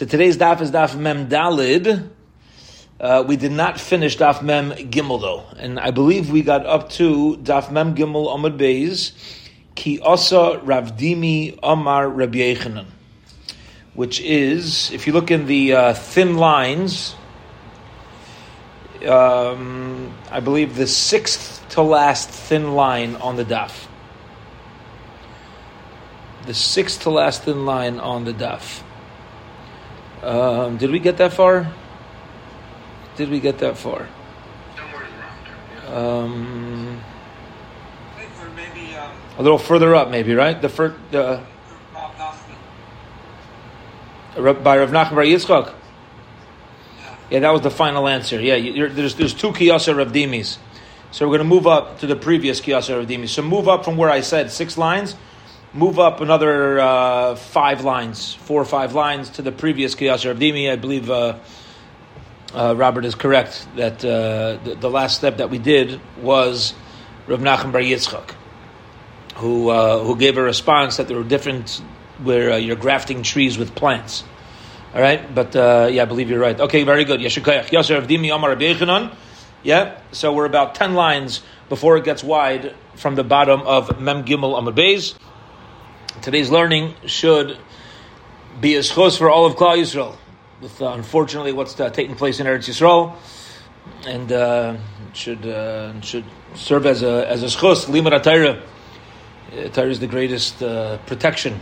So today's daf is daf mem dalid. We did not finish daf mem gimel though, and I believe we got up to daf mem gimel amud beis ki osa Rav Dimi Omar Rabbi Yechanan, which is, if you look in the thin lines, I believe the sixth to last thin line on the daf. The sixth to last thin line on the daf. Did we get that far? I think we're maybe a little further up, maybe, right? The first by Rav Nachman Bar Yitzchak. Yeah, that was the final answer. Yeah, there's two Kiyasa Rav Dimis. So we're going to move up to the previous Kiyasa Rav Dimis. So move up from where I said 6 lines. Move up another 5 lines, 4 or 5 lines to the previous Kiyasa Rav Dimi. I believe Robert is correct that the last step that we did was Rav Nachman Bar Yitzchak, who gave a response that there were different, where you're grafting trees with plants. All right, but yeah, I believe you're right. Okay, very good. Yeshukayach Kiyasa Rav Dimi Amar Rav Yechanan. Yeah, so we're about 10 lines before it gets wide from the bottom of Mem Gimel Amud Beis. Today's learning should be a schos for all of Klal Yisrael, with unfortunately what's taking place in Eretz Yisrael, and should serve as a schos. Limud HaTorah. Torah is the greatest protection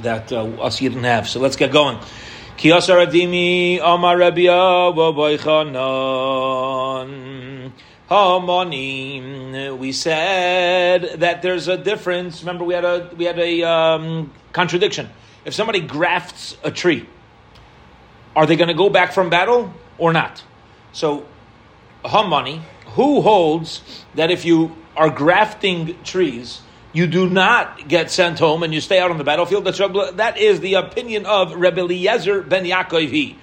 that us Yidden have. So let's get going. Ki Osa Rav Dimi Amar Rabbi Yochanan. Harmony. We said that there's a difference. Remember, we had a contradiction. If somebody grafts a tree, are they going to go back from battle or not? So, Harmony, who holds that if you are grafting trees, you do not get sent home and you stay out on the battlefield? That is the opinion of Rebbe Lyezer ben Yaakov.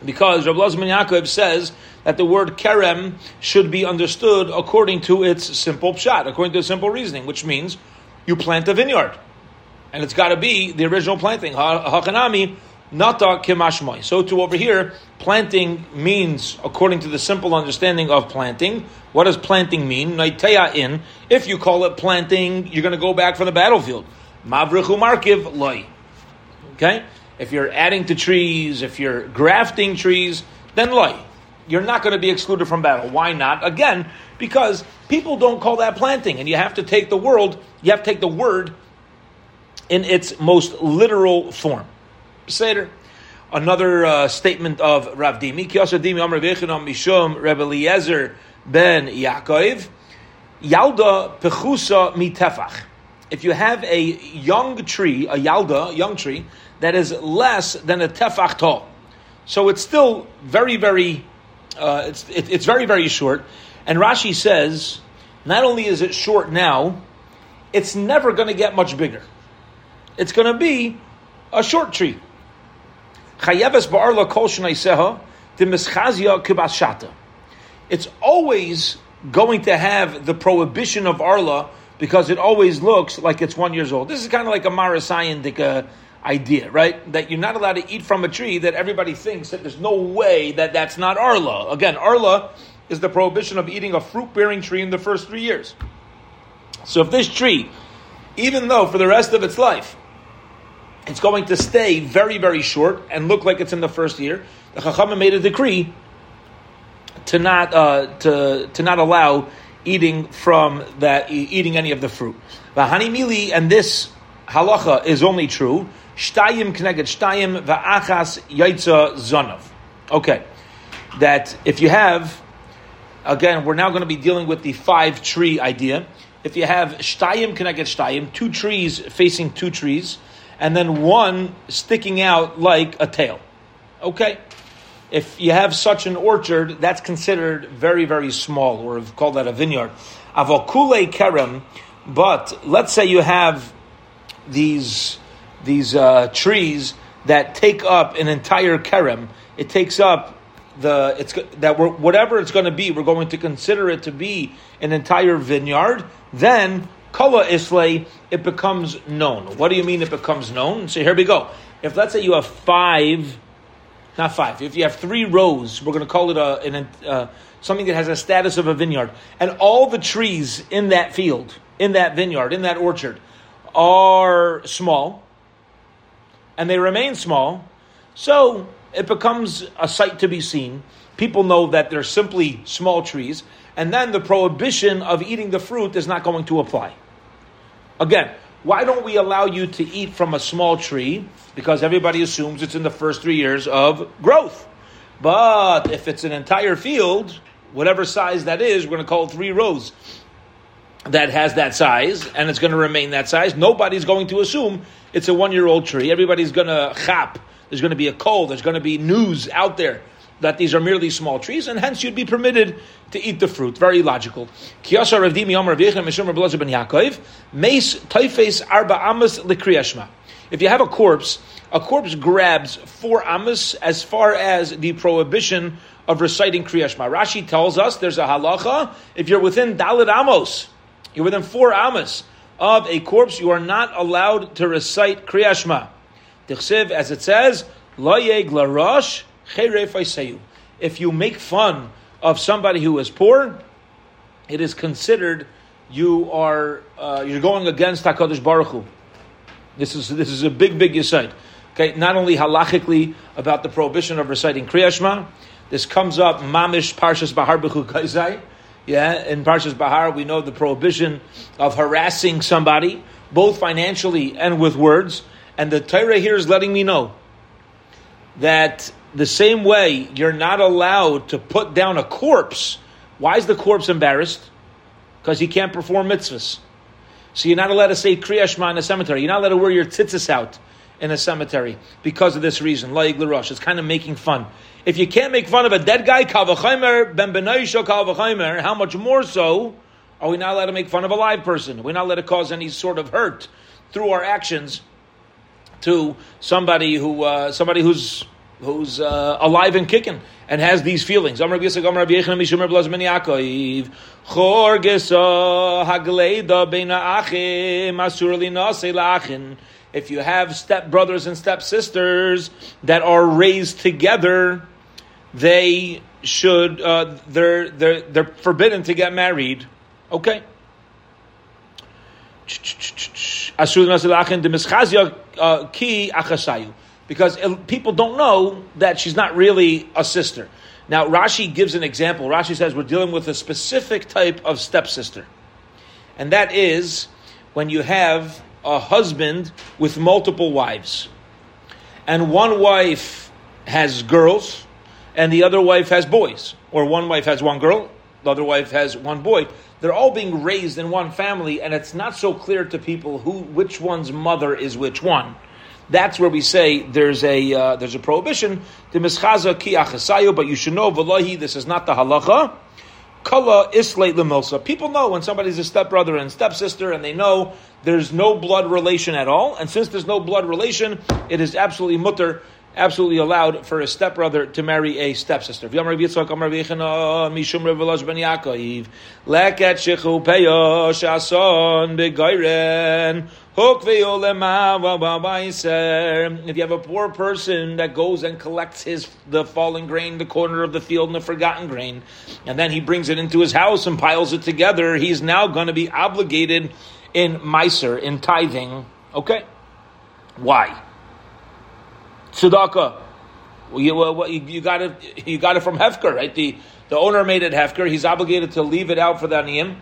Because Rebbe Lazman Yaakov says that the word kerem should be understood according to its simple pshat, according to its simple reasoning, which means you plant a vineyard, and it's got to be the original planting. Hakanami nata kimashmoy. So to over here, planting means, according to the simple understanding of planting, what does planting mean? Naiteya in. If you call it planting, you're going to go back from the battlefield. Mavrichu markiv loy. Okay. If you're adding to trees, if you're grafting trees, then loy. You're not going to be excluded from battle. Why not? Again, because people don't call that planting, and you have to take the world, you have to take the word in its most literal form. Seder. Another statement of Rav Dimi. Ki Osa Dimi Amar Rav Yechanan Mishum Rebbe Lyezer ben Yaakov. Yalda pechusa mitefach. If you have a young tree, a yalda, young tree, that is less than a tefach tall, so it's still very, very, it's very, very short. And Rashi says, not only is it short now, it's never going to get much bigger. It's going to be a short tree. It's always going to have the prohibition of arla, because it always looks like it's 1 year old. This is kind of like a marasayandik idea, right? That you're not allowed to eat from a tree that everybody thinks that there's no way that that's not arla. Again, arla is the prohibition of eating a fruit-bearing tree in the first 3 years. So if this tree, even though for the rest of its life, it's going to stay very, very short and look like it's in the first year, the Chachamim made a decree to not allow eating from that, eating any of the fruit. V'hani mili, and this halacha is only true. Shtayim k'neged shtayim va'achas yaitza zanov. Okay, that if you have, again, we're now going to be dealing with the 5 tree idea. If you have shtayim k'neged shtayim, 2 trees facing 2 trees, and then one sticking out like a tail. Okay. If you have such an orchard, that's considered very, very small, or we've called that a vineyard. Avokule kerem, but let's say you have these trees that take up an entire kerem. It takes up whatever it's going to be. We're going to consider it to be an entire vineyard. Then Kala islay, it becomes known. What do you mean it becomes known? So here we go. If let's say you have if you have three rows, we're going to call it something that has a status of a vineyard, and all the trees in that field, in that vineyard, in that orchard, are small, and they remain small, so it becomes a sight to be seen. People know that they're simply small trees, and then the prohibition of eating the fruit is not going to apply. Again, why don't we allow you to eat from a small tree? Because everybody assumes it's in the first 3 years of growth. But if it's an entire field, whatever size that is, we're going to call it 3 rows that has that size, and it's going to remain that size. Nobody's going to assume it's a 1-year-old tree. Everybody's going to chap. There's going to be a call. There's going to be news out there that these are merely small trees, and hence you'd be permitted to eat the fruit. Very logical. If you have a corpse grabs 4 amos as far as the prohibition of reciting Kriya Shema. Rashi tells us there's a halacha, if you're within dalid amos, you're within 4 amos of a corpse, you are not allowed to recite Kriya Shema. Tichsev, as it says, la yeg larosh, if you make fun of somebody who is poor, it is considered you are you're going against Hakadosh Baruch Hu. This is a big insight. Okay, not only halachically about the prohibition of reciting Kriya Shema, this comes up mamish Parshas Bahar b'chu kaizai. Yeah, in Parshas Bahar we know the prohibition of harassing somebody both financially and with words, and the Torah here is letting me know that the same way you're not allowed to put down a corpse. Why is the corpse embarrassed? Because he can't perform mitzvahs. So you're not allowed to say Kriya Shema in a cemetery. You're not allowed to wear your tzitzis out in a cemetery because of this reason. La'ig l'rosh. It's kind of making fun. If you can't make fun of a dead guy, kal v'chaimer, ben benayisho kal v'chaimer, how much more so are we not allowed to make fun of a live person? We're not allowed to cause any sort of hurt through our actions to somebody who's alive and kicking and has these feelings. Rabbi Yisraq, Rabbi Yechanan, Mishum Rebbe Lazman Yaakov, Chor Gesa Hagleida Beina Achim Asur Linasei La'Achin. If you have stepbrothers and stepsisters that are raised together, they should they're forbidden to get married. Okay. Asur Linasei La'Achin Demischazia Ki Achasayu. Because people don't know that she's not really a sister. Now, Rashi gives an example. Rashi says we're dealing with a specific type of stepsister. And that is when you have a husband with multiple wives. And one wife has girls, and the other wife has boys. Or one wife has one girl, the other wife has one boy. They're all being raised in one family, and it's not so clear to people which one's mother is which one. That's where we say there's a prohibition. But you should know, v'lahi, this is not the halacha. Kala islay l'milsa. People know when somebody's a stepbrother and stepsister, and they know there's no blood relation at all. And since there's no blood relation, it is absolutely mutter, absolutely allowed for a stepbrother to marry a stepsister. If you have a poor person that goes and collects the fallen grain, the corner of the field, and the forgotten grain, and then he brings it into his house and piles it together, he's now going to be obligated in meiser, in tithing. Okay? Why? Tzedakah. Well, you got it from Hefker, right? The owner made it Hefker. He's obligated to leave it out for the aniyim.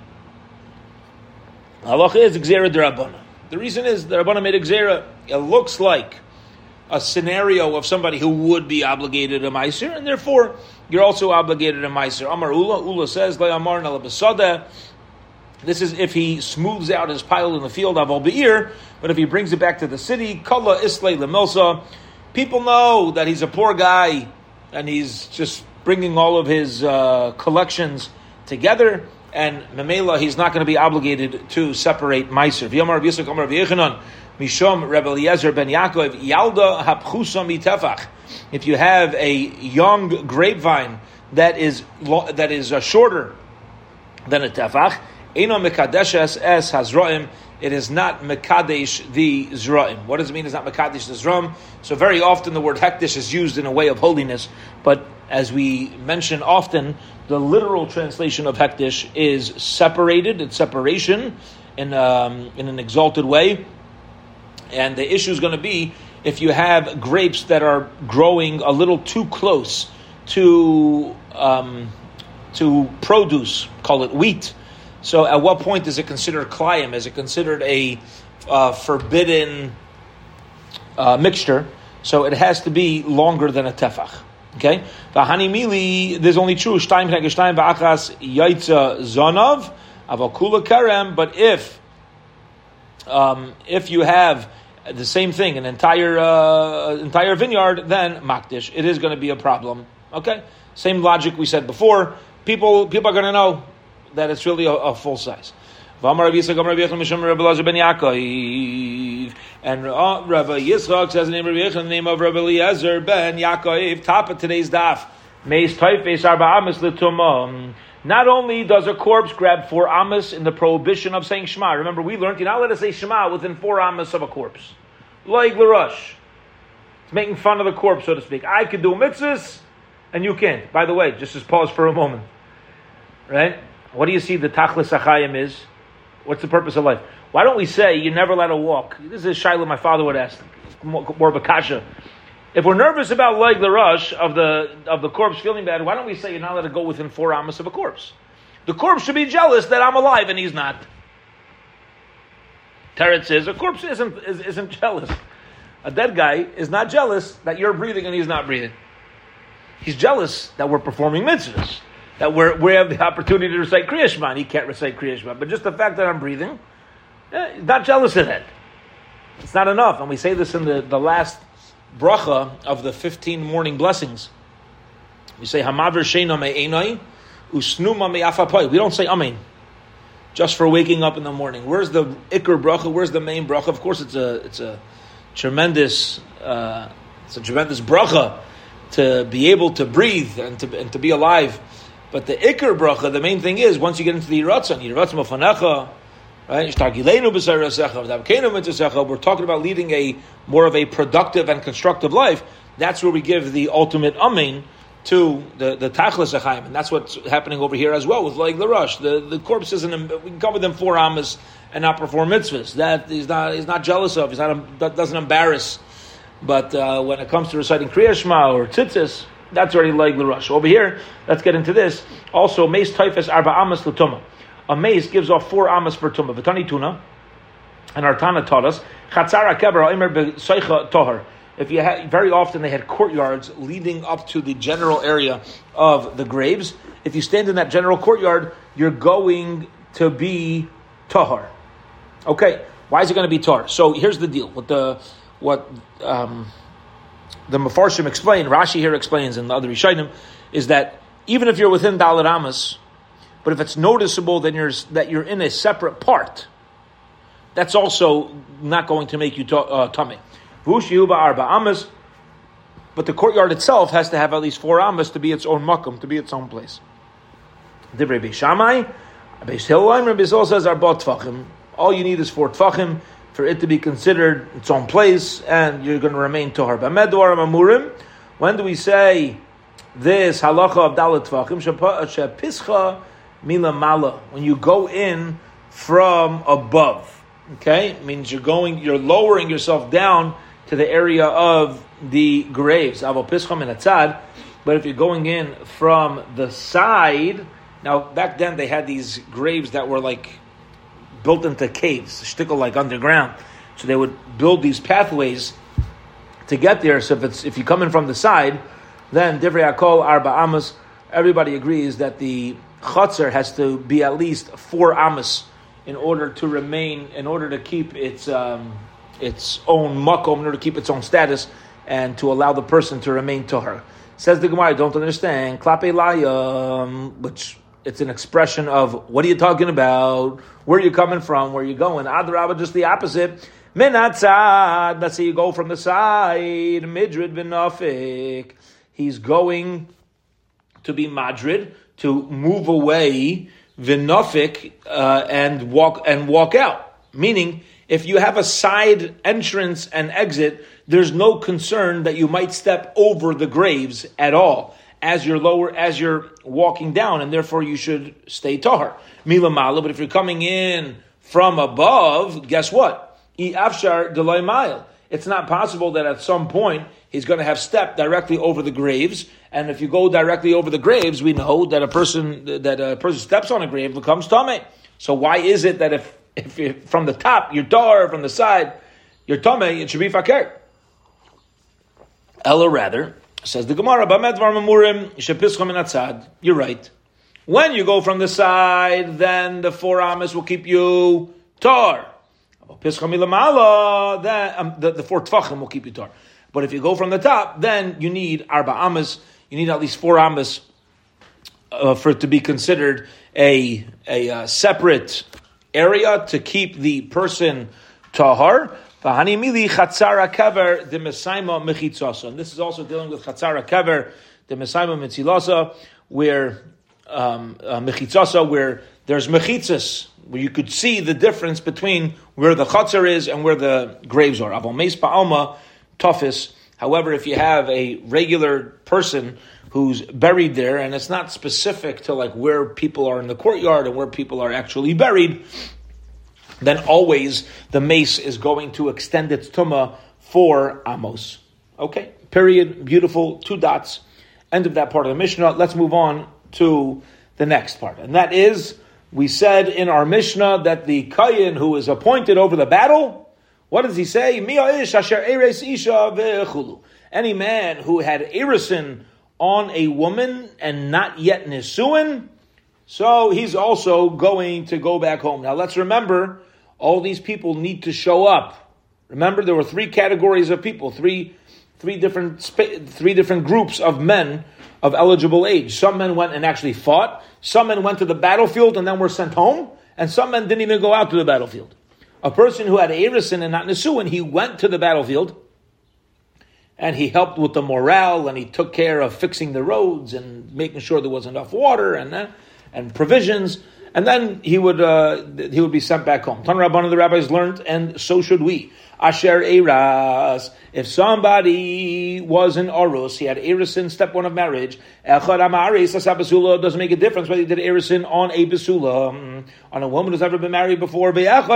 Halacha is gzera d'rabbanan. The reason is the Rabbana made a gzera. It looks like a scenario of somebody who would be obligated to meiser, and therefore you're also obligated to meiser. Amar Ula. Ula says, Amar nalabasada. This is if he smooths out his pile in the field of Al-Be'ir, but if he brings it back to the city, Kala Islay Lemilsa. People know that he's a poor guy, and he's just bringing all of his collections together. And Memela, he's not going to be obligated to separate Meiser. V'yomar Rav Yitzchak, Amar Rav Yechanan, Mishom Rebbe Lyezer ben Yaakov, Yalda hapchusa mitefach. If you have a young grapevine that is shorter than a tefach, Eino mekadesh es hazroim. It is not mekadesh the zraim. What does it mean? It's not mekadesh the zraim. So very often the word hekdesh is used in a way of holiness, but as we mention often, the literal translation of hekdesh is separated. It's separation in an exalted way, and the issue is going to be if you have grapes that are growing a little too close to produce. Call it wheat. So at what point is it considered klayim? Is it considered a forbidden mixture? So it has to be longer than a tefach. Okay? V'hani mili, there's only true, shtayim k'neged shtayim v'achas yaitza zonav, aval kula karem, but if you have the same thing, an entire vineyard, then makdish, it is going to be a problem. Okay? Same logic we said before. People are going to know that it's really a full size. And Rabbi Yisraq says the name of Rabbi Yechanan, the name of Rabbi Lyezer ben Yaakov. Top of today's daf. Not only does a corpse grab 4 amas in the prohibition of saying Shema. Remember, we learned you're not allowed to say Shema within 4 amas of a corpse. Like Larush. It's making fun of the corpse, so to speak. I could do mitzvahs, and you can't. By the way, just pause for a moment. Right? What do you see the tachlis achayim is? What's the purpose of life? Why don't we say you're never allowed to walk? This is Shiloh, my father would ask. More of a kasha. If we're nervous about like the rush of the corpse feeling bad, why don't we say you're not allowed to go within 4 amas of a corpse? The corpse should be jealous that I'm alive and he's not. Teretz says a corpse isn't jealous. A dead guy is not jealous that you're breathing and he's not breathing. He's jealous that we're performing mitzvahs. That we have the opportunity to recite Kriya Shema, and he can't recite Kriya Shema. But just the fact that I'm breathing, not jealous of that. It's not enough. And we say this in the last bracha of the 15 morning blessings. We say, Hamaver Sheina Me'enai, Usnuma Me'afapoi. We don't say Amen, just for waking up in the morning. Where's the Iker bracha? Where's the main bracha? Of course, it's a tremendous bracha to be able to breathe and to be alive. But the Iker bracha, the main thing is, once you get into the Yiratzon Mofanecha, right? We're talking about leading a more of a productive and constructive life. That's where we give the ultimate Amen to the Tachlis Achaim. And that's what's happening over here as well with like the rush. The corpse isn't, we can cover them 4 amas and not perform mitzvahs. That he's not jealous of. That doesn't embarrass. But when it comes to reciting Kriya Shema or Tzitzis, that's already like the rush. Over here, let's get into this. Also, mace typhus 4 amas l'tumah. A mace gives off 4 amas per tumah. V'tani tuna, and our Tana taught us, chatzara keber ha'omer b'soicha tohar. If you had, very often they had courtyards leading up to the general area of the graves. If you stand in that general courtyard, you're going to be tohar. Okay, why is it going to be tohar? So here's the deal with the Mefarshim explain, Rashi here explains, and the other Rishonim, is that even if you're within Daled Amas, but if it's noticeable then that you're in a separate part, that's also not going to make you tummy. V'ushihu ba'arba amas, but the courtyard itself has to have at least 4 amas to be its own makom, to be its own place. Divrei Rebbe Shammai, Rebbe Shilalim, Rebbe Yisraq says arba tefachim. All you need is 4 tefachim. For it to be considered its own place, and you're going to remain tohar. B'medvar mamurim. When do we say this halacha of dalat tvachim? Shepischa milamala. When you go in from above, okay, it means you're lowering yourself down to the area of the graves. Avol pischa minatzad. But if you're going in from the side, now back then they had these graves that were like built into caves, shtickle like underground. So they would build these pathways to get there. So if you come in from the side, then Divrei Hakol 4 amas. Everybody agrees that the chutzner has to be at least 4 amas in order to keep its own makom, in order to keep its own status, and to allow the person to remain tohar. Says the Gemara, I don't understand. Klape layam, which it's an expression of, what are you talking about? Where are you coming from? Where are you going? Adrabah, just the opposite. Minatzad, let's say you go from the side. Midrid v'nafik. He's going to be madrid, to move away v'nofik and walk out. Meaning, if you have a side entrance and exit, there's no concern that you might step over the graves at all as you're walking down, and therefore you should stay tahar. Milamala, but if you're coming in from above, guess what? Afshar delay mile. It's not possible that at some point he's going to have stepped directly over the graves. And if you go directly over the graves, we know that a person steps on a grave becomes tameh. So why is it that if from the top you're tahor, from the side you're tameh, it should be fakir? Ella, rather, says the Gemara, you're right. When you go from the side, then the 4 amos will keep you tahor. The 4 tefachim will keep you tahor. But if you go from the top, then you need 4 amos. You need at least 4 amos for it to be considered a separate area to keep the person tahor. And this is also dealing with chatzara kever the mesaima mitzilasa, where mechitzasa, where there's mechitzas, where you could see the difference between where the chatzar is and where the graves are. Avol meis ba'alma tofis. However, if you have a regular person who's buried there, and it's not specific to like where people are in the courtyard and where people are actually buried, then always the mace is going to extend its tumah 4 amos. Okay, period, beautiful, 2 dots. End of that part of the Mishnah. Let's move on to the next part. And that is, we said in our Mishnah that the Kayin who is appointed over the battle, what does he say? Any man who had erisin on a woman and not yet nisuin, so he's also going to go back home. Now let's remember, all these people need to show up. Remember, there were 3 categories of people, three different groups of men of eligible age. Some men went and actually fought. Some men went to the battlefield and then were sent home. And some men didn't even go out to the battlefield. A person who had erisin and not nesuin, he went to the battlefield and he helped with the morale and he took care of fixing the roads and making sure there was enough water and provisions, and then he would be sent back home. Tan Rabbanan, the rabbis learned, and so should we. Asher Eras, if somebody was in Arus, he had Erisin, step 1 of marriage, doesn't make a difference whether he did Erisin on a Basula, on a woman who's never been married before, whether he had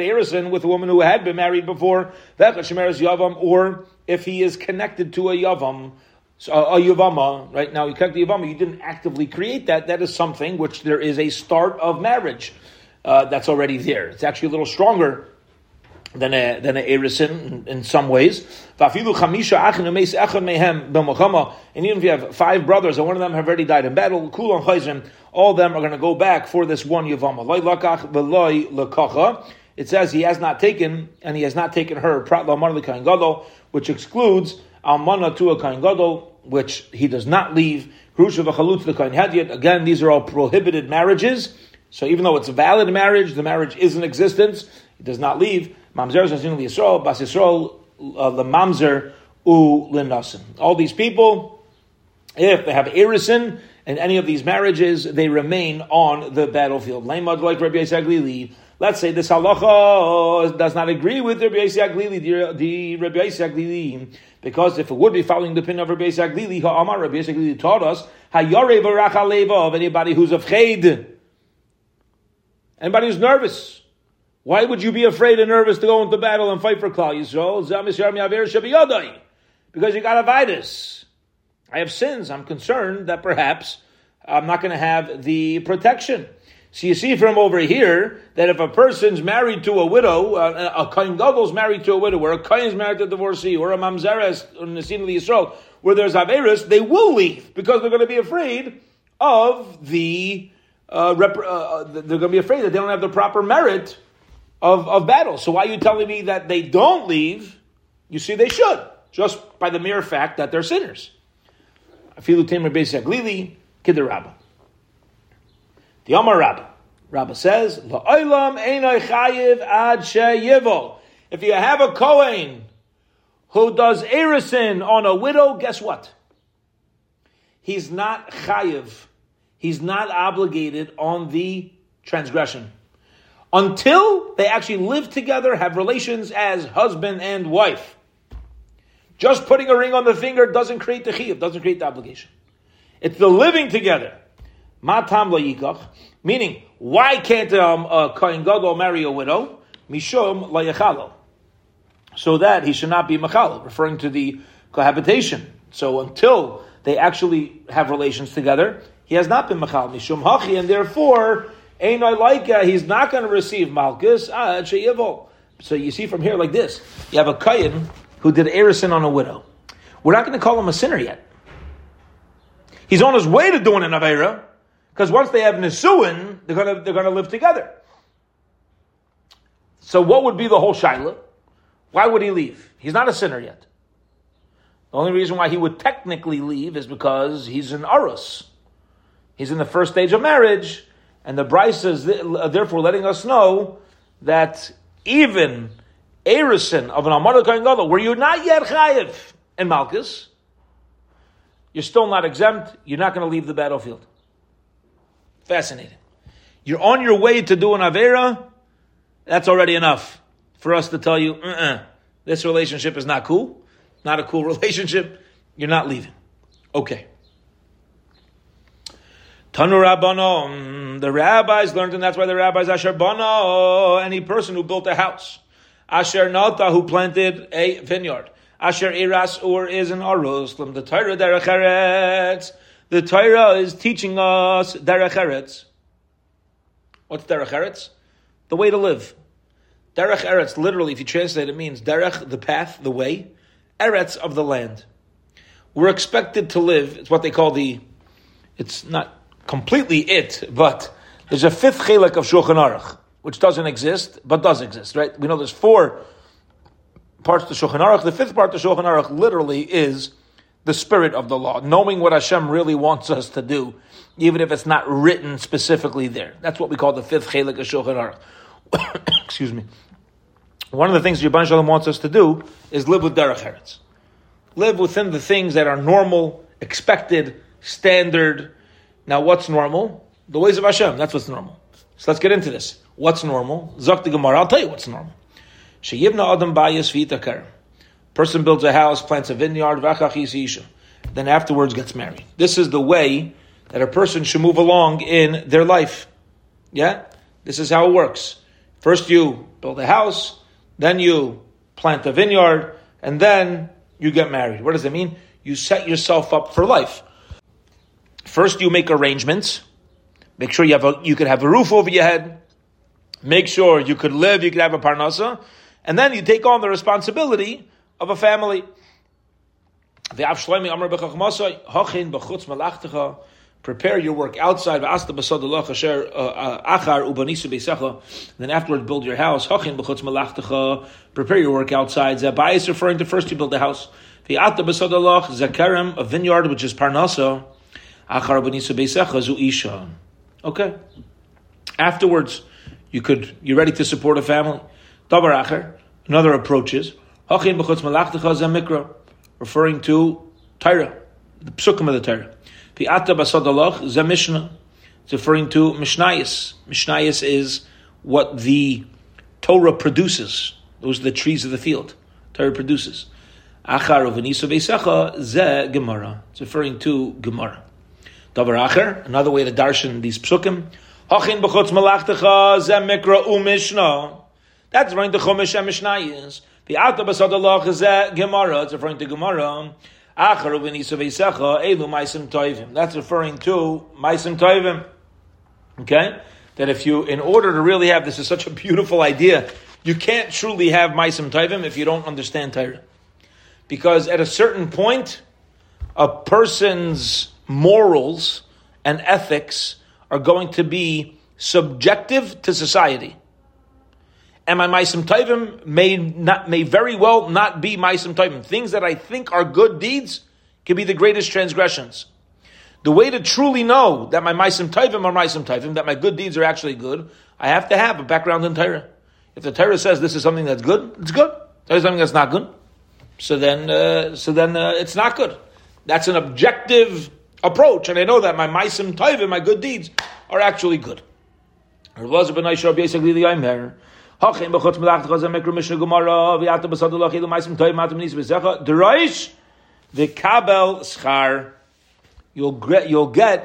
Erisin with a woman who had been married before, or if he is connected to a Yavam, so a Yavama, right now, you connect the Yavama, you didn't actively create that. That is something which there is a start of marriage that's already there. It's actually a little stronger than an Erisin in some ways. And even if you have 5 brothers and one of them have already died in battle, all of them are going to go back for this one Yavama. It says he has not taken, and he has not taken her, which excludes Almana to a Kohen Gadol, which he does not leave. Grusha v'chalut to the Kohen Hadyat. Again, these are all prohibited marriages. So even though it's a valid marriage, the marriage is in existence. It does not leave. Mamzer zasin liyisrael, bas yisrael lemamzer u linasin. All these people, if they have erisin in any of these marriages, they remain on the battlefield. Leimad like Rebbe Yossi Haglili. Let's say this halacha does not agree with Rebbe Yossi Haglili, the Rebbe Yossi Haglili, because if it would be following the pin of Rebbe Yossi Haglili, ha'amar Rebbe Yossi Haglili taught us, ha'yarei v'rach ha'leva, of anybody who's afraid, anybody who's nervous. Why would you be afraid and nervous to go into battle and fight for Klal Yisrael? Because you got a virus. I have sins. I'm concerned that perhaps I'm not going to have the protection. So you see from over here that if a person's married to a widow, a Kohen Gadol's married to a widow, or a Kohen's married to a divorcee, or a Mamzeres, or Nesin Yisrael, where there's Averis, they will leave because they're going to be afraid of they're going to be afraid that they don't have the proper merit of battle. So why are you telling me that they don't leave? You see, they should, just by the mere fact that they're sinners. Afilu Tamer Beis Haglili, Kiderabba. The Amar Rabba says, La'olam einay chayiv ad she'yivol. If you have a Kohen who does erisin on a widow, guess what? He's not chayiv. he's not obligated on the transgression until they actually live together, have relations as husband and wife. Just putting a ring on the finger doesn't create the chiyuv, doesn't create the obligation. It's the living together. Matam lo yikach, meaning why can't a kohen gadol marry a widow? Mishum la yachalo, so that he should not be machal, referring to the cohabitation. So until they actually have relations together, he has not been machal mishum hachi, and therefore einai laika, he's not going to receive malchus ad sheyivol. So you see from here like this, you have a kohen who did erusin on a widow. We're not going to call him a sinner yet. He's on his way to doing an avera, because once they have nisuin, they're going to live together. So what would be the whole shaila? Why would he leave? He's not a sinner yet. The only reason why he would technically leave is because he's in arus. He's in the first stage of marriage, and the Brisa is therefore letting us know that even erusin of an almana kohen gadol, where you're not yet chayiv in malchus, you're still not exempt. You're not going to leave the battlefield. Fascinating. You're on your way to do an avera. That's already enough for us to tell you, this relationship is not cool. Not a cool relationship. You're not leaving. Okay. Tanu Rabbano. The rabbis learned, and that's why the rabbis, Asher Bano, any person who built a house. Asher Nata, who planted a vineyard. Asher Eras Ur is an Arus. The Torah Derech Eretz. The Torah is teaching us Derech Eretz. What's Derech Eretz? The way to live. Derech Eretz, literally, if you translate it, means Derech, the path, the way. Eretz, of the land. We're expected to live, it's what they call the, it's not completely it, but there's a fifth chelek of Shulchan Aruch, which doesn't exist, but does exist, right? We know there's four parts to Shulchan Aruch. The fifth part to Shulchan Aruch literally is the spirit of the law, knowing what Hashem really wants us to do, even if it's not written specifically there. That's what we call the fifth chelek of Shulchan Aruch. Excuse me. One of the things Yibban Shalom wants us to do is live with Derech Eretz. Live within the things that are normal, expected, standard. Now, what's normal? The ways of Hashem, that's what's normal. So let's get into this. What's normal? Zok the Gemara, I'll tell you what's normal. Sheyivna Adam Bayis V'Yitakar. Person builds a house, plants a vineyard, V'achach Yisisha. Then afterwards gets married. This is the way that a person should move along in their life. Yeah? This is how it works. First you build a house, then you plant a vineyard, and then you get married. What does it mean? You set yourself up for life. First, you make arrangements. Make sure you could have a roof over your head. Make sure you could live, you could have a parnasa. And then you take on the responsibility of a family. Prepare your work outside. Then afterward, build your house. Prepare your work outside. Zabai is referring to first you build the house. A vineyard, which is parnasa. Okay. Afterwards, you're ready to support a family. Another approach is referring to Torah, the psukim of the Torah. It's referring to Mishnayis. Mishnayis is what the Torah produces. Those are the trees of the field. Torah produces. It's referring to Gemara. Another way to darshan these psukim. That's referring to Chumash and Mishnayis. It's referring to Gemara. That's referring to Maisim Tovim. Okay? That if you, in order to really have, this is such a beautiful idea, you can't truly have Maisim Tovim if you don't understand Torah. Because at a certain point, a person's morals and ethics are going to be subjective to society. And my Maisim Tovim may very well not be Maisim Tovim. Things that I think are good deeds can be the greatest transgressions. The way to truly know that my Maisim Tovim are Maisim Tovim, that my good deeds are actually good, I have to have a background in Torah. If the Torah says this is something that's good, it's good. If there's something that's not good, so then it's not good. That's an objective approach, and I know that my maisim tovim, my good deeds, are actually good. You'll get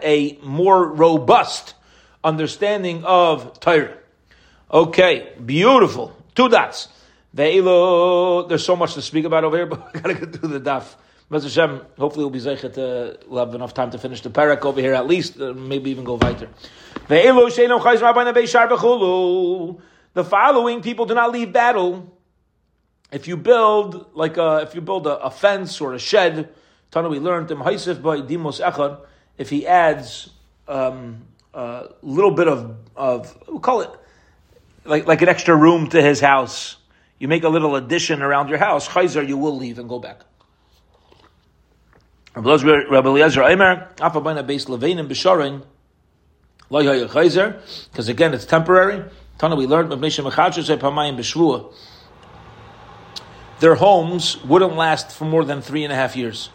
a more robust understanding of Torah. Okay, beautiful. 2 dots. There's so much to speak about over here, but we gotta get through the daf. Hopefully we'll be zeicha to, we'll have enough time to finish the parak over here at least, maybe even go weiter. The following people do not leave battle. If you build a fence or a shed, Tana we learned if he adds a little bit of we'll call it like an extra room to his house, you make a little addition around your house, chayzer, you will leave and go back. Rabbi Lyezer Aimer, Afabaina based Levain and Bisharin, Loyha Chayzer, because again it's temporary. Tana we learned their homes wouldn't last for more than 3.5 years.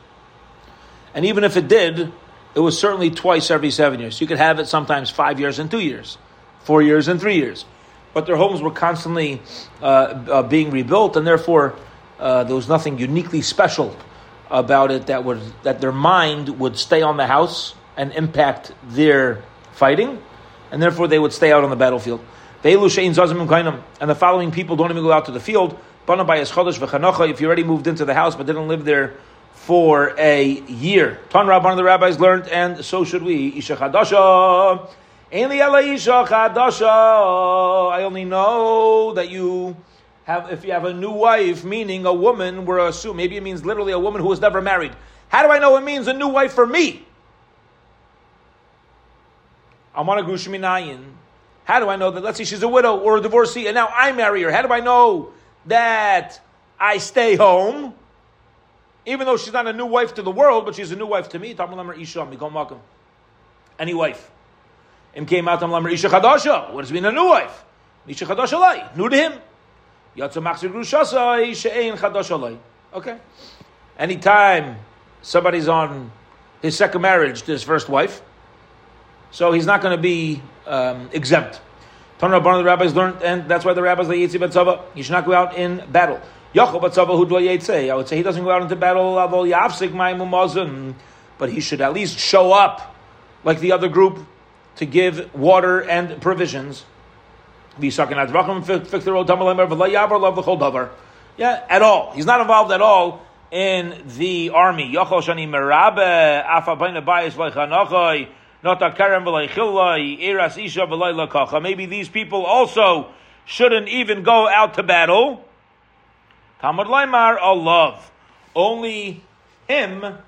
And even if it did, it was certainly twice every 7 years. You could have it sometimes 5 years and 2 years, 4 years and 3 years. But their homes were constantly being rebuilt, and therefore there was nothing uniquely special about it that their mind would stay on the house and impact their fighting, and therefore they would stay out on the battlefield. And the following people don't even go out to the field. If you already moved into the house but didn't live there for a year. Ton Rab, one of the rabbis learned, and so should we. Isha Chadasha. I only know that you have, if you have a new wife, meaning a woman, we're assuming, maybe it means literally a woman who was never married. How do I know it means a new wife for me? I want a Grush Minayin. How do I know that, let's say she's a widow or a divorcee, and now I marry her. How do I know that I stay home, even though she's not a new wife to the world, but she's a new wife to me? Any wife. What does it mean, a new wife? New to him. Okay. Anytime somebody's on his second marriage to his first wife, so he's not going to be exempt. One of the rabbis learned, and that's why the rabbis like Yitzi Batzava, he should not go out in battle. Yaakov Batzava who do Yitzi? I would say he doesn't go out into battle. Avol Yafsik Ma'imumazon, but he should at least show up like the other group to give water and provisions. Yeah, at all. He's not involved at all in the army. Yachol Shani Merabe Afabayna Bayis Vaychanachai. Maybe these people also shouldn't even go out to battle. Tamar Laimar Alav. Only him,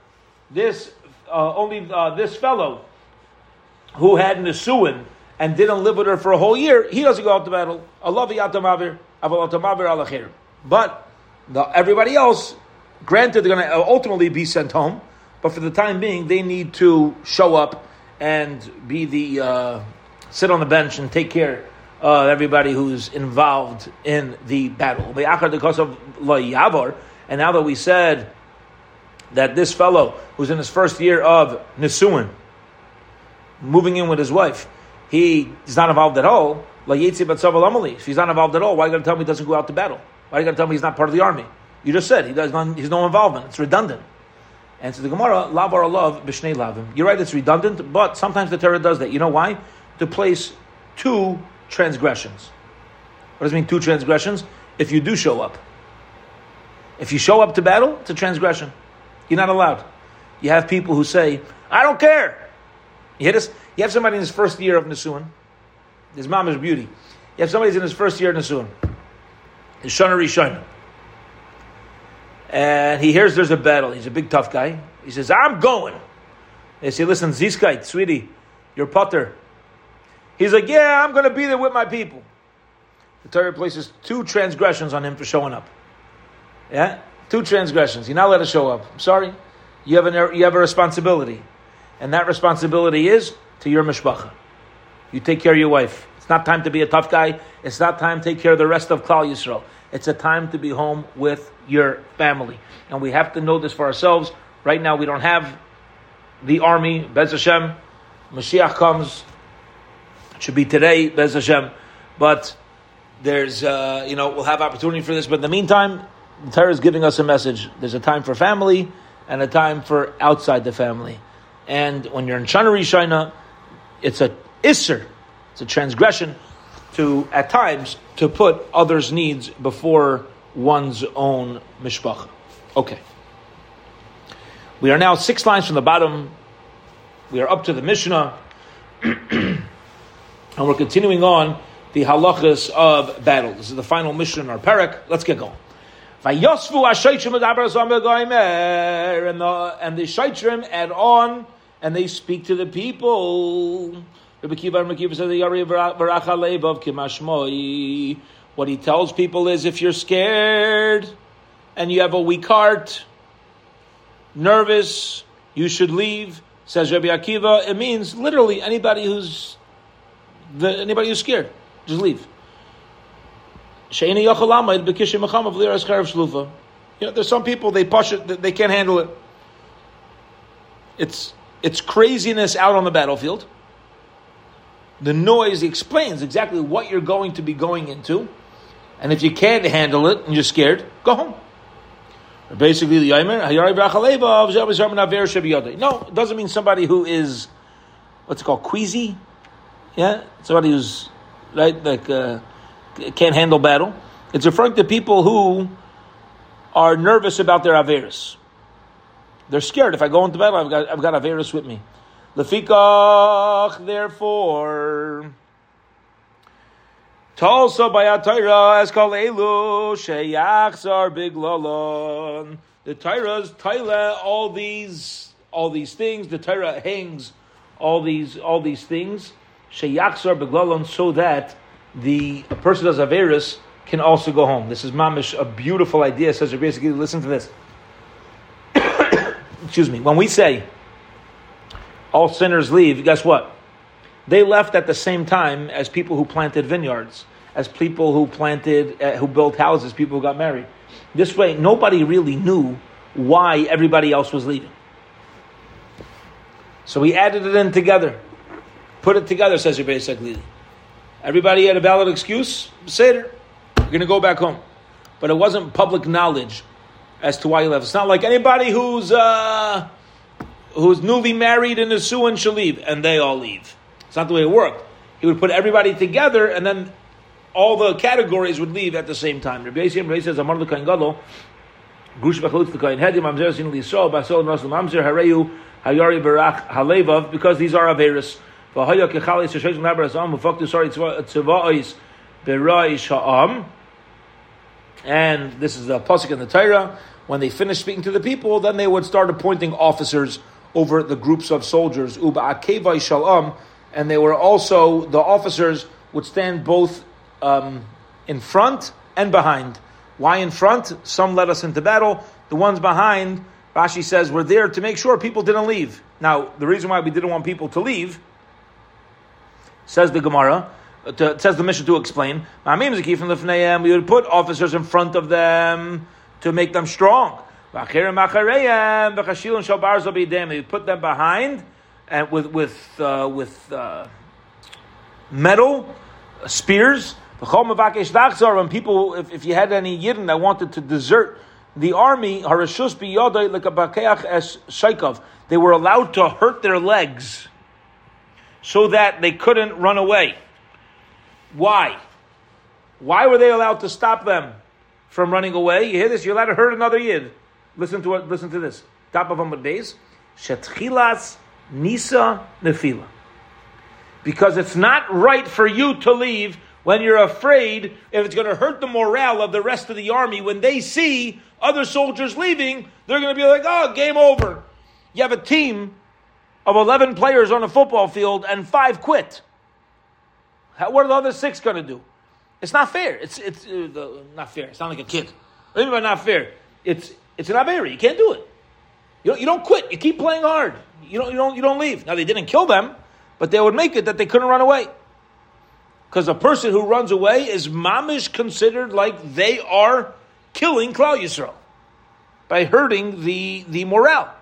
this fellow who had Nesuin and didn't live with her for a whole year, he doesn't go out to battle. Alav Yatamavir, Avatamavir Alachir. But everybody else, granted they're going to ultimately be sent home, but for the time being they need to show up and be the sit on the bench and take care of everybody who's involved in the battle. And now that we said that this fellow who's in his first year of Nisuin, moving in with his wife, he is not involved at all. If he's not involved at all, why are you going to tell me he doesn't go out to battle? Why are you going to tell me he's not part of the army? You just said he's no involvement. It's redundant. And so the Gemara, lavar alav b'shnei lavim. You're right, it's redundant, but sometimes the Torah does that. You know why? To place 2 transgressions. What does it mean, 2 transgressions? If you do show up. If you show up to battle, it's a transgression. You're not allowed. You have people who say, I don't care. You have somebody in his first year of Nisuin. His mom is beauty. You have somebody who's in his first year of Nisuin. His Shana Rishonah. And he hears there's a battle. He's a big, tough guy. He says, I'm going. They say, listen, Ziskite, sweetie, you're putter. He's like, yeah, I'm going to be there with my people. The Torah places 2 transgressions on him for showing up. Yeah? 2 transgressions. You're not allowed to show up. I'm sorry. You have a responsibility. And that responsibility is to your mishpacha. You take care of your wife. It's not time to be a tough guy. It's not time to take care of the rest of Klal Yisrael. It's a time to be home with your family. And we have to know this for ourselves. Right now, we don't have the army, Bez Hashem. Mashiach comes. It should be today, Bez Hashem. But there's, we'll have opportunity for this. But in the meantime, the Torah is giving us a message. There's a time for family and a time for outside the family. And when you're in Shana Rishona, it's a isser, it's a transgression to, at times, to put others' needs before one's own mishpacha. Okay. We are now 6 lines from the bottom. We are up to the Mishnah. And we're continuing on the halachas of battle. This is the final Mishnah in our parak. Let's get going. And the Shaitrim add on, and they speak to the people. Rabbi Akiva says, "Yari v'racha leivav kimashmoi." What he tells people is, if you're scared and you have a weak heart, nervous, you should leave. Says Rabbi Akiva, it means literally anybody who's scared, just leave. There's some people, they push it, they can't handle it. It's craziness out on the battlefield. The noise explains exactly what you're going to be going into. And if you can't handle it and you're scared, go home. Basically, the Yaimer, no, it doesn't mean somebody who is, what's it called, queasy? Yeah, somebody who's, right, like, can't handle battle. It's referring to people who are nervous about their Averis. They're scared. If I go into battle, I've got Averis with me. Lefikach, therefore, Talsa by Atayra, Eskal Elu, Sheyachzar Biglalon. The Torah's Taila, all these things. The Torah hangs all these things. Sheyachzar Biglalon, so that the person who does Averis can also go home. This is mamish, a beautiful idea. Says Rebbe Lyezer, listen to this. Excuse me. When we say all sinners leave, guess what? They left at the same time as people who planted vineyards, as people who who built houses, people who got married. This way, nobody really knew why everybody else was leaving. So we added it in together. Put it together, says Rebbe Shammai. Everybody had a valid excuse. Seder, you're going to go back home. But it wasn't public knowledge as to why you left. It's not like anybody who's newly married and is suing shall leave, and they all leave. It's not the way it worked. He would put everybody together, and then all the categories would leave at the same time. Rabbi Yisraq says, "Amar l'kain gadol, grush b'chalutz l'kain hedim amzer sin l'israel basol nasl amzer hareyu hayari berach halevav," because these are averus. V'haya kechali seshayim labrasam v'faktu sari tzva'is berayish ha'am. And this is the pasuk in the Torah. When they finished speaking to the people, then they would start appointing officers over the groups of soldiers. Uba'akevai shalom. And they were also, the officers would stand both in front and behind. Why in front? Some led us into battle. The ones behind, Rashi says, were there to make sure people didn't leave. Now, the reason why we didn't want people to leave, says the Gemara, says the Mishnah to explain, we would put officers in front of them to make them strong. We put them behind, and with metal spears. When people, if you had any yidden that wanted to desert the army, they were allowed to hurt their legs so that they couldn't run away. Why? Why were they allowed to stop them from running away? You hear this? You're allowed to hurt another yid. Listen to this. Top of Amud Beis. Shetchilas Nisa Nefila. Because it's not right for you to leave when you're afraid if it's going to hurt the morale of the rest of the army. When they see other soldiers leaving, they're going to be like, oh, game over. You have a team of 11 players on a football field and 5 quit. What are the other 6 going to do? It's not fair. It's not fair. It's not like a kid. What do you mean by not fair? It's an avera. You can't do it. You don't quit. You keep playing hard. You don't leave. Now, they didn't kill them, but they would make it that they couldn't run away. Because a person who runs away is mamish considered like they are killing Klal Yisrael by hurting the morale.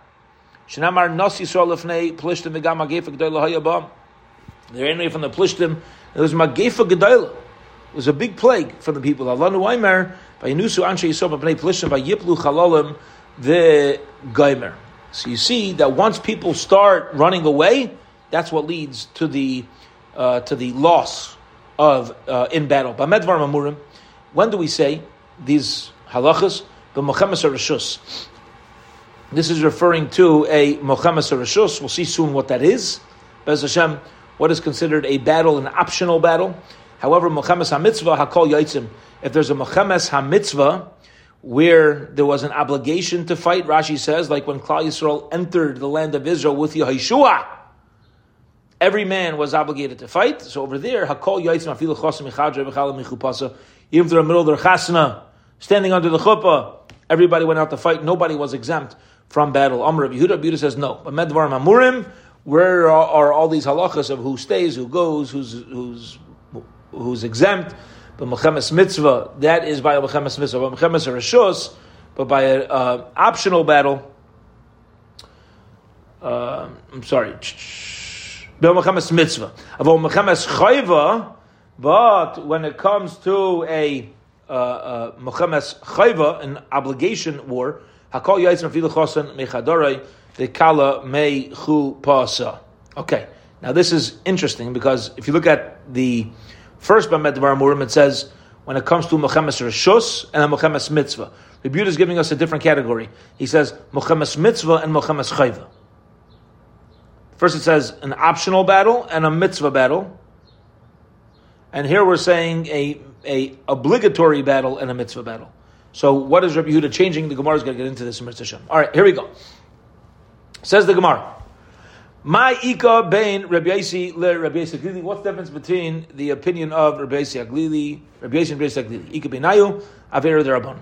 Shenamar Nasi Yisrael Lefnei Plishtim V'gam Magefa G'dayla Hayabam. They ran away from the Plishtim. It was Magefa G'dayla. It was a big plague for the people. Allah Nuaymer by Nusu Anshe Yisrael B'nei Plishtim by Yiplu Chalalim the Gaimer. So you see that once people start running away, that's what leads to the loss of in battle. Bamedvar Mamurim. When do we say these halachas? The mochemes reshus. This is referring to a mochemes reshus. We'll see soon what that is. Be'ez Hashem, what is considered a battle, an optional battle. However, mochemes hamitzvah hakol yaitzim. If there's a mochemes hamitzvah where there was an obligation to fight, Rashi says, like when Klal Yisrael entered the land of Israel with Yehoshua, every man was obligated to fight. So over there, hakol yaitzim afilu chosim ichadre v'chalem ichupasa. Even through the middle of their chasna, standing under the chuppah, everybody went out to fight. Nobody was exempt from battle. Amr Rabbi Yehuda says no. But medvar mamurim, where are all these halachas of who stays, who goes, who's exempt? But mechemes mitzvah, that is by a mechemes mitzvah. But mechemes reshus, but by an optional battle. I'm sorry. But mechemes mitzvah. Avol mechemes chayva, but when it comes to a mechemes chayva, an obligation war, hakol yaitzim afilu chosan mechadorai dekala mechupasa. Okay. Now this is interesting because if you look at the first Bamedvar Murim, it says, when it comes to Mochemes Reshus and Mochemes Mitzvah, the Rebbe is giving us a different category. He says, Mochemes Mitzvah and Mochemes Chayva. First it says, an optional battle and a mitzvah battle. And here we're saying a obligatory battle and a mitzvah battle. So what is Rabbi Yehuda changing? The Gemara is going to get into this in Mitzvah Shem. All right, here we go. Says the Gemara, my Ika Bain Rabbi Yossi le Rabbi Yossi Haglili. What's the difference between the opinion of Rabbi Yossi Haglili, Rabbi Yossi and Rabbi Yossi Haglili? Ika Beinayu Avera Derabon.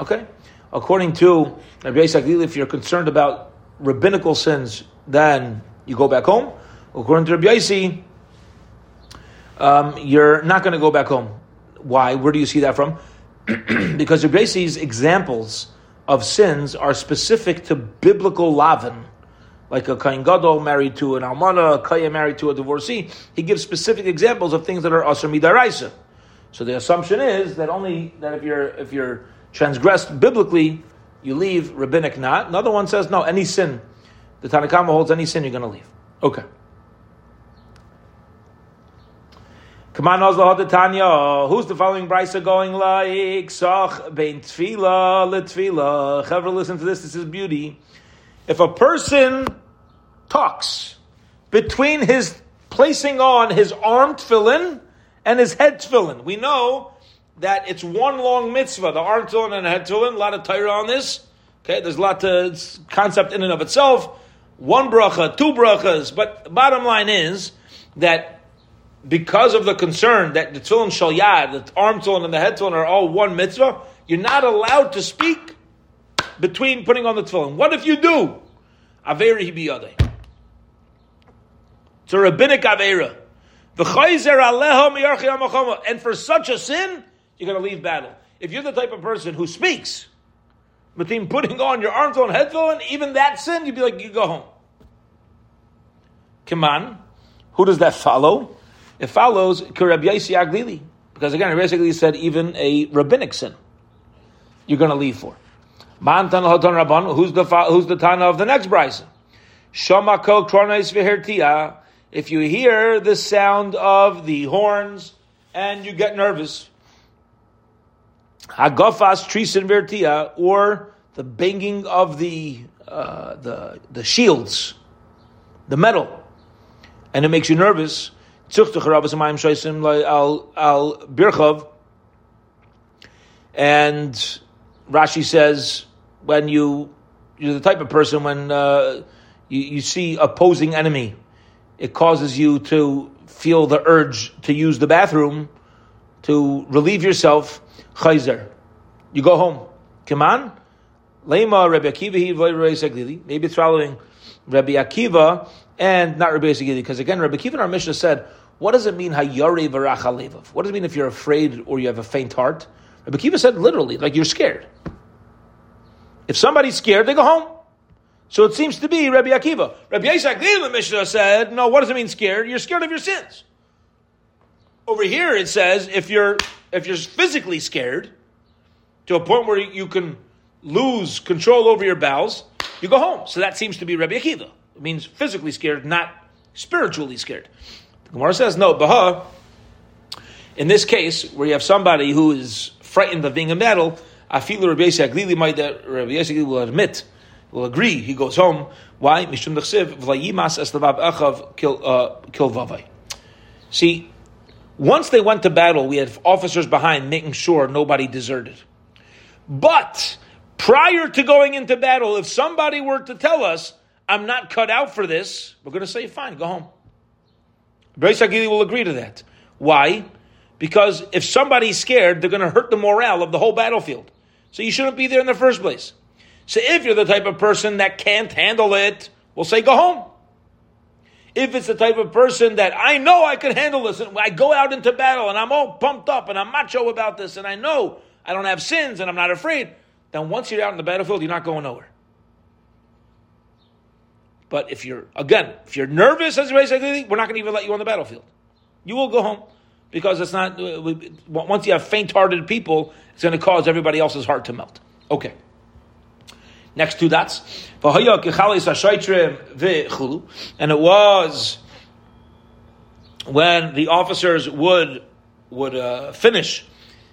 Okay, according to Rabbi Yossi Haglili, if you're concerned about rabbinical sins, then you go back home. According to Rabbi Yossi, you're not going to go back home. Why? Where do you see that from? Because Rabbi Yossi's examples of sins are specific to biblical laven. Like a Kain Gadol married to an Almana, a Kaya married to a divorcee, he gives specific examples of things that are Asr Midaraisa. So the assumption is that only that if you're transgressed biblically, you leave, rabbinic not. Another one says, no, any sin. The Tanna Kama holds any sin, you're going to leave. Okay. Who's the following brisa going like? Soch bein tefila le tefila. However, listen to this. This is beauty. If a person talks between his placing on his arm tefillin and his head tefillin, we know that it's one long mitzvah, the arm tefillin and the head tefillin. A lot of Torah on this. Okay, there's a lot of concept in and of itself. One bracha, two brachas. But the bottom line is that because of the concern that the tefillin shal yad, the arm tefillin and the head tefillin are all one mitzvah, you're not allowed to speak between putting on the tefillin. What if you do? Averi hibiyadeh. It's a rabbinic avera. And for such a sin, you're going to leave battle. If you're the type of person who speaks between putting on your arm tefillin and head tefillin, even that sin, you'd be like, you go home. Kaman, who does that follow? It follows Rabbi Yossi Haglili. Because again, Rabbi Yossi Haglili said even a rabbinic sin, you're going to leave for. Who's the Tana of the next brisa? Shama kol kronos v'hertia. If you hear the sound of the horns and you get nervous, hagafas trisin v'hertia, or the banging of the shields, the metal, and it makes you nervous. Tzuchtuch rabas amayim shoysim al birchav, and Rashi says, when you're the type of person when you see opposing enemy, it causes you to feel the urge to use the bathroom to relieve yourself. Chayzer, you go home. Kaman, Lema Rebbe Akiva Rabbi Yossi Haglili. Maybe it's following Rebbe Akiva and not Rebbe Yossi Haglili, because again, Rebbe Akiva in our Mishnah said, "What does it mean hayarei v'rach halevav? What does it mean if you're afraid or you have a faint heart?" Rebbe Akiva said literally, like you're scared. If somebody's scared, they go home. So it seems to be Rabbi Akiva. Rabbi Yossi Haglili, the Mishnah said, no, what does it mean scared? You're scared of your sins. Over here it says, if you're physically scared, to a point where you can lose control over your bowels, you go home. So that seems to be Rabbi Akiva. It means physically scared, not spiritually scared. The Gemara says, no, Baha, in this case, where you have somebody who is frightened of being in battle, Afilu Rabbi Yossi Haglili, Rabbi Yossi Haglili will admit, will agree, he goes home. Why? Mishum Nechsiv, Vlayimas Eslavav Achav Kilvavai. See, once they went to battle, we had officers behind making sure nobody deserted. But prior to going into battle, if somebody were to tell us, I'm not cut out for this, we're going to say, fine, go home. Rabbi Yossi Haglili will agree to that. Why? Because if somebody's scared, they're going to hurt the morale of the whole battlefield. So you shouldn't be there in the first place. So if you're the type of person that can't handle it, we'll say, go home. If it's the type of person that I know I can handle this, and I go out into battle and I'm all pumped up and I'm macho about this and I know I don't have sins and I'm not afraid, then once you're out in the battlefield, you're not going nowhere. But if you're nervous, as Rabbi Yossi Haglili, we're not going to even let you on the battlefield. You will go home because it's not, once you have faint-hearted people, it's going to cause everybody else's heart to melt. Okay. Next two dots. And it was when the officers would finish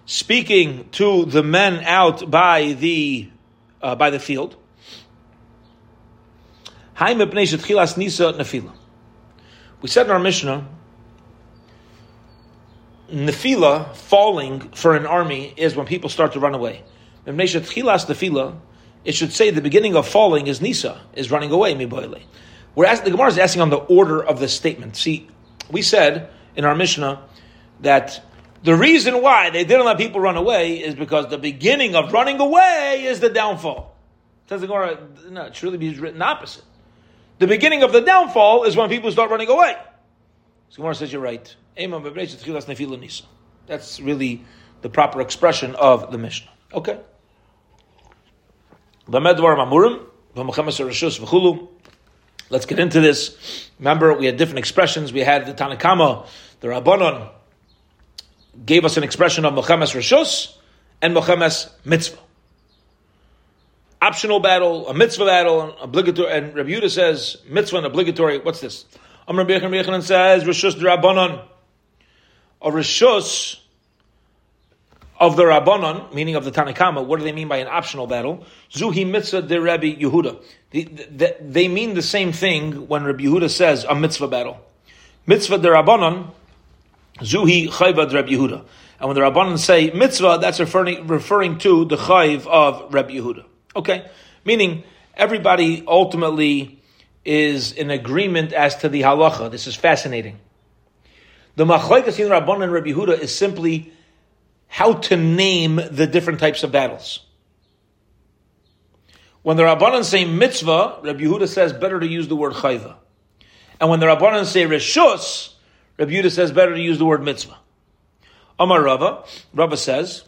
speaking to the men out by the field. We said in our Mishnah, Nefila, falling for an army, is when people start to run away. It should say the beginning of falling is Nisa, is running away, Miboile. The Gemara is asking on the order of the statement. See, we said in our Mishnah that the reason why they didn't let people run away is because the beginning of running away is the downfall. Says the Gemara, no, it should really be written opposite. The beginning of the downfall is when people start running away. So the Gemara says, you're right. That's really the proper expression of the Mishnah. Okay. Let's get into this. Remember, we had different expressions. We had the Tanakama, the Rabbanon, gave us an expression of Mochemes Rishus and Mochemes Mitzvah. Optional battle, a mitzvah battle, an obligatory, and Rabbi Yehuda says, mitzvah and obligatory. What's this? Rabbi Yechanan says, Rishus the Rabbanon. A Rishus of the Rabbanon, meaning of the Tanakama. What do they mean by an optional battle? Zuhi mitzvah de Rabbi Yehuda. They mean the same thing when Rabbi Yehuda says a mitzvah battle. Mitzvah de Rabbanon, Zuhi chayva de Rabbi Yehuda. And when the Rabbanon say mitzvah, that's referring to the chayv of Rabbi Yehuda. Okay? Meaning, everybody ultimately is in agreement as to the halacha. This is fascinating. The machlokes in Rabbanon and Rabbi Yehuda is simply how to name the different types of battles. When the Rabbanan say mitzvah, Rabbi Yehuda says better to use the word chayva. And when the Rabbanan say reshus, Rabbi Yehuda says better to use the word mitzvah. Amar Rava, Rava says,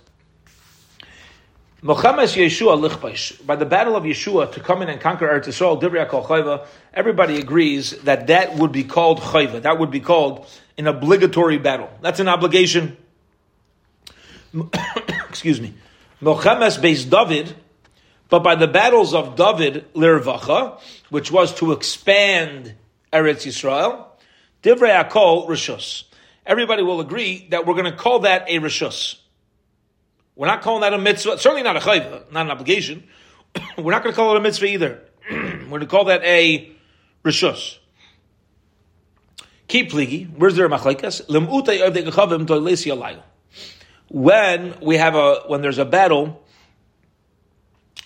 Mochemes Yeshua lichpaish. By the battle of Yeshua to come in and conquer Eretz Yisrael, Divrei HaKol chayva, everybody agrees that would be called chayva. That would be called an obligatory battle. That's an obligation. Excuse me, Mochemes Beis David, but by the battles of David Lirvacha, which was to expand Eretz Yisrael, Divrei HaKol Rishus. Everybody will agree that we're going to call that a Rishus. We're not calling that a mitzvah, certainly not a chayva, not an obligation. We're not going to call it a mitzvah either. We're going to call that a Rishus. Keep pligi. Where's their machlekes? Lemutei avdei gechavim to leisi alayil. When there's a battle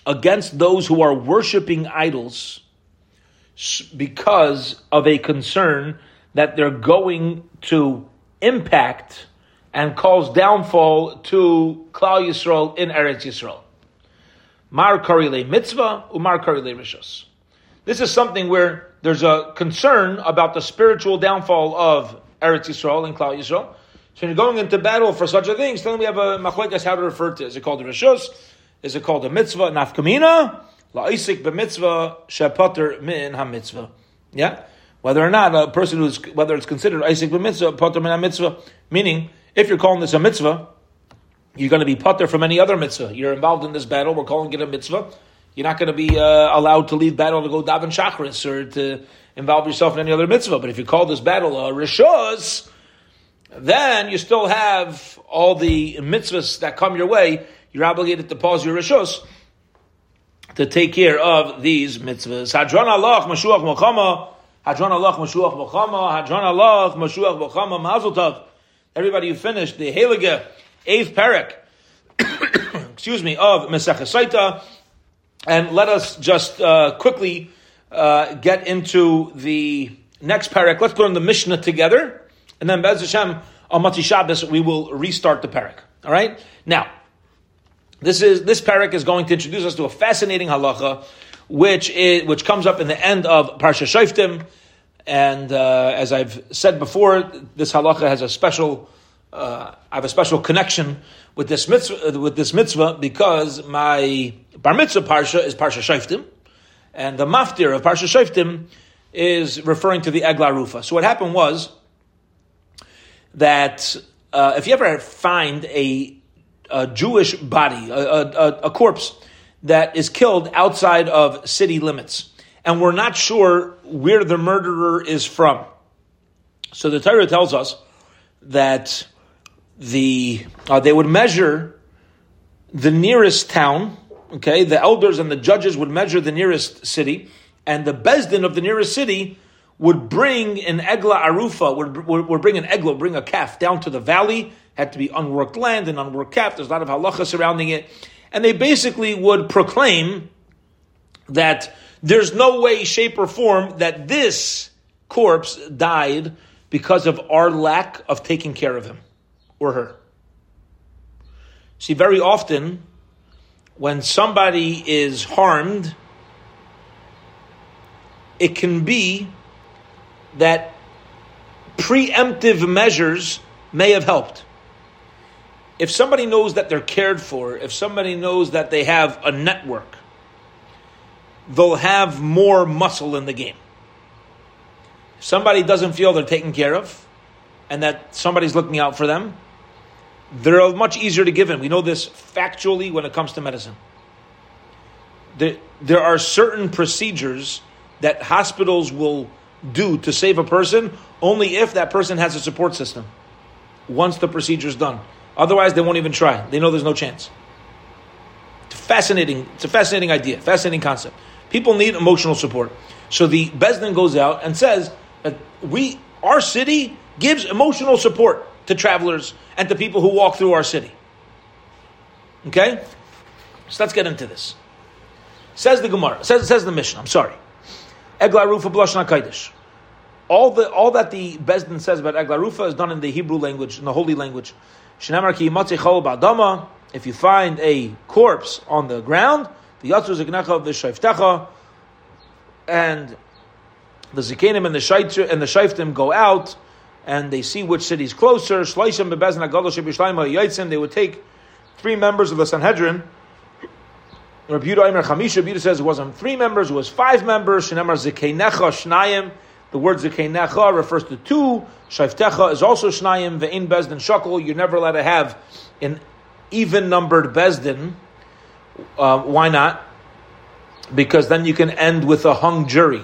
against those who are worshiping idols because of a concern that they're going to impact and cause downfall to Klal Yisrael in Eretz Yisrael. Mar karile mitzvah, umar karile rishos. This is something where there's a concern about the spiritual downfall of Eretz Yisrael and Klal Yisrael. So when you're going into battle for such a thing, still we have a machlokes how to refer to it. Is it called a rishus? Is it called a mitzvah? Nafkamina? La'isik b'mitzvah shepater min ha'mitzvah. Yeah? Whether or not a person who's, whether it's considered Isaac b'mitzvah, pater min ha'mitzvah, meaning, if you're calling this a mitzvah, you're going to be pater from any other mitzvah. You're involved in this battle, we're calling it a mitzvah. You're not going to be allowed to leave battle to go daven shachris or to involve yourself in any other mitzvah. But if you call this battle a rishos, then you still have all the mitzvahs that come your way. You're obligated to pause your rishos to take care of these mitzvahs. Hadron Allah, Mashuach Mochama, Hadron Allah, Mashuach Mochama, Hadron Allah, Mashuach Mochama, Mazel Tov. Everybody, you finished the Heilige, 8th Perek, excuse me, of Maseches Sotah. And let us just quickly get into the next parak. Let's learn the Mishnah together, and then Be'ez Hashem on Matzi Shabbos we will restart the parak. All right. Now, this parak is going to introduce us to a fascinating halacha, which comes up in the end of Parsha Shoftim. And as I've said before, this halacha has a special. I have a special connection with this mitzvah because my bar mitzvah parsha is Parsha Shoftim, and the maftir of Parsha Shoftim is referring to the Eglah Arufah. So what happened was that if you ever find a Jewish body, a corpse that is killed outside of city limits, and we're not sure where the murderer is from, so the Torah tells us that they would measure the nearest town, okay? The elders and the judges would measure the nearest city, and the bezdin of the nearest city would bring an eglah arufa, would bring an eglah, bring a calf down to the valley. Had to be unworked land and unworked calf. There's a lot of halacha surrounding it. And they basically would proclaim that there's no way, shape, or form that this corpse died because of our lack of taking care of him or her. See, very often, when somebody is harmed, it can be that preemptive measures may have helped. If somebody knows that they're cared for, if somebody knows that they have a network, they'll have more muscle in the game. If somebody doesn't feel they're taken care of, and that somebody's looking out for them, they're much easier to give in. We know this factually when it comes to medicine. There are certain procedures that hospitals will do to save a person only if that person has a support system once the procedure is done. Otherwise, they won't even try. They know there's no chance. It's a fascinating idea, fascinating concept. People need emotional support. So the Besdin goes out and says that our city gives emotional support to travelers and to people who walk through our city. Okay? So let's get into this. Says the Gemara, says the Mishnah, I'm sorry. Eglah Arufah B'lashon HaKodesh. All that the Besdin says about Eglah Arufah is done in the Hebrew language, in the holy language. Shenamar ki yimatzei chol ba'adama, if you find a corpse on the ground, the Yatzu Ziknecha V'Shoftecha, and the Zikanim and the Shoftim go out, and they see which city's closer. They would take 3 members of the Sanhedrin. Rabbi Yehuda says it wasn't 3 members, it was 5 members. The word Zikanecha refers to 2. Shoftecha is also Shnayim. Ve'in Bezdin Shakol. You're never allowed to have an even-numbered Bezdin. Why not? Because then you can end with a hung jury,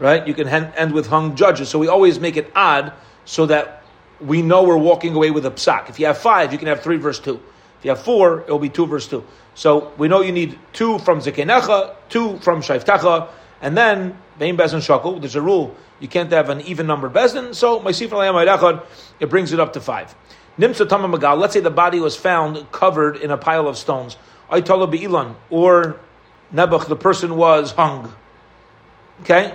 right? You can end with hung judges. So we always make it odd so that we know we're walking away with a psak. If you have 5, you can have 3 verse 2. If you have 4, it'll be 2 verse 2. So we know you need 2 from Zikanecha, 2 from Shoftecha, and then Bein Bezdin Shakol. There's a rule. You can't have an even-numbered Bezdin. So Ma'asif L'Yam Ha'Echad, it brings it up to 5. Nimtza Tama Magal. Let's say the body was found covered in a pile of stones. Aitala Be'ilan, or Nebuch, the person was hung. Okay?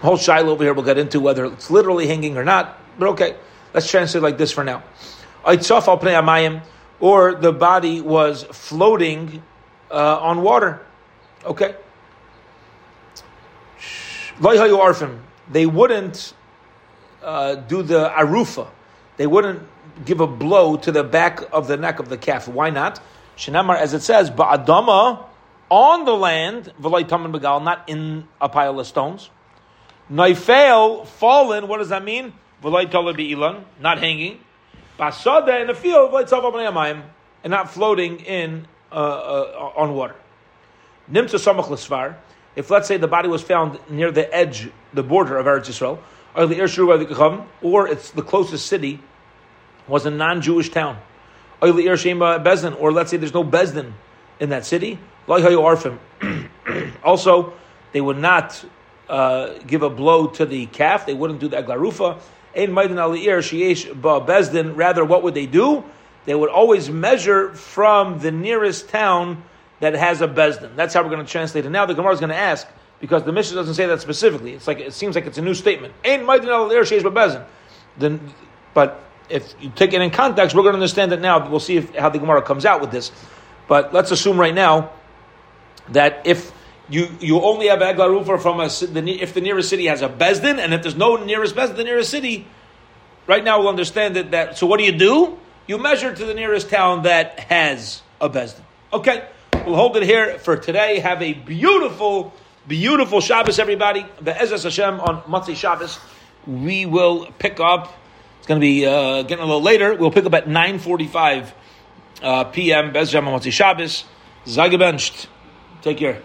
Whole shiloh over here we'll get into whether it's literally hanging or not, but okay, let's translate like this for now. Aitzaf al pnei hamayim, or the body was floating on water. Okay? Lo hayu arfim, they wouldn't do the arufa. They wouldn't give a blow to the back of the neck of the calf. Why not? Shenamar, as it says, ba'adama, on the land, v'loi taman begal, not in a pile of stones. Naifel, fallen, what does that mean? V'loi toler be'ilan, not hanging. Basada, in the field, v'loi tzava b'nei amayim, and not floating in on water. Nimtza samach l'svar, if let's say the body was found near the edge, the border of Eretz Yisrael, or it's the closest city, was a non-Jewish town, or let's say there's no Bezdin in that city, also, they would not give a blow to the calf, they wouldn't do the aglarufa, rather what would they do? They would always measure from the nearest town that has a Bezdin. That's how we're going to translate it. Now the Gemara is going to ask, because the Mishnah doesn't say that specifically. It's like it seems like it's a new statement. Then, but if you take it in context, we're going to understand it now. We'll see how the Gemara comes out with this. But let's assume right now that if you only have aglarufa from if the nearest city has a Bezdin, and if there's no nearest Bezdin, the nearest city, right now we'll understand that. So what do? You measure to the nearest town that has a Bezdin. Okay, we'll hold it here for today. Have a beautiful. Beautiful Shabbos, everybody. Be'ezras Hashem on Matzei Shabbos. We will pick up. It's going to be getting a little later. We'll pick up at 9:45 p.m. Be'ezras Hashem on Matzei Shabbos. Zay gebencht. Take care.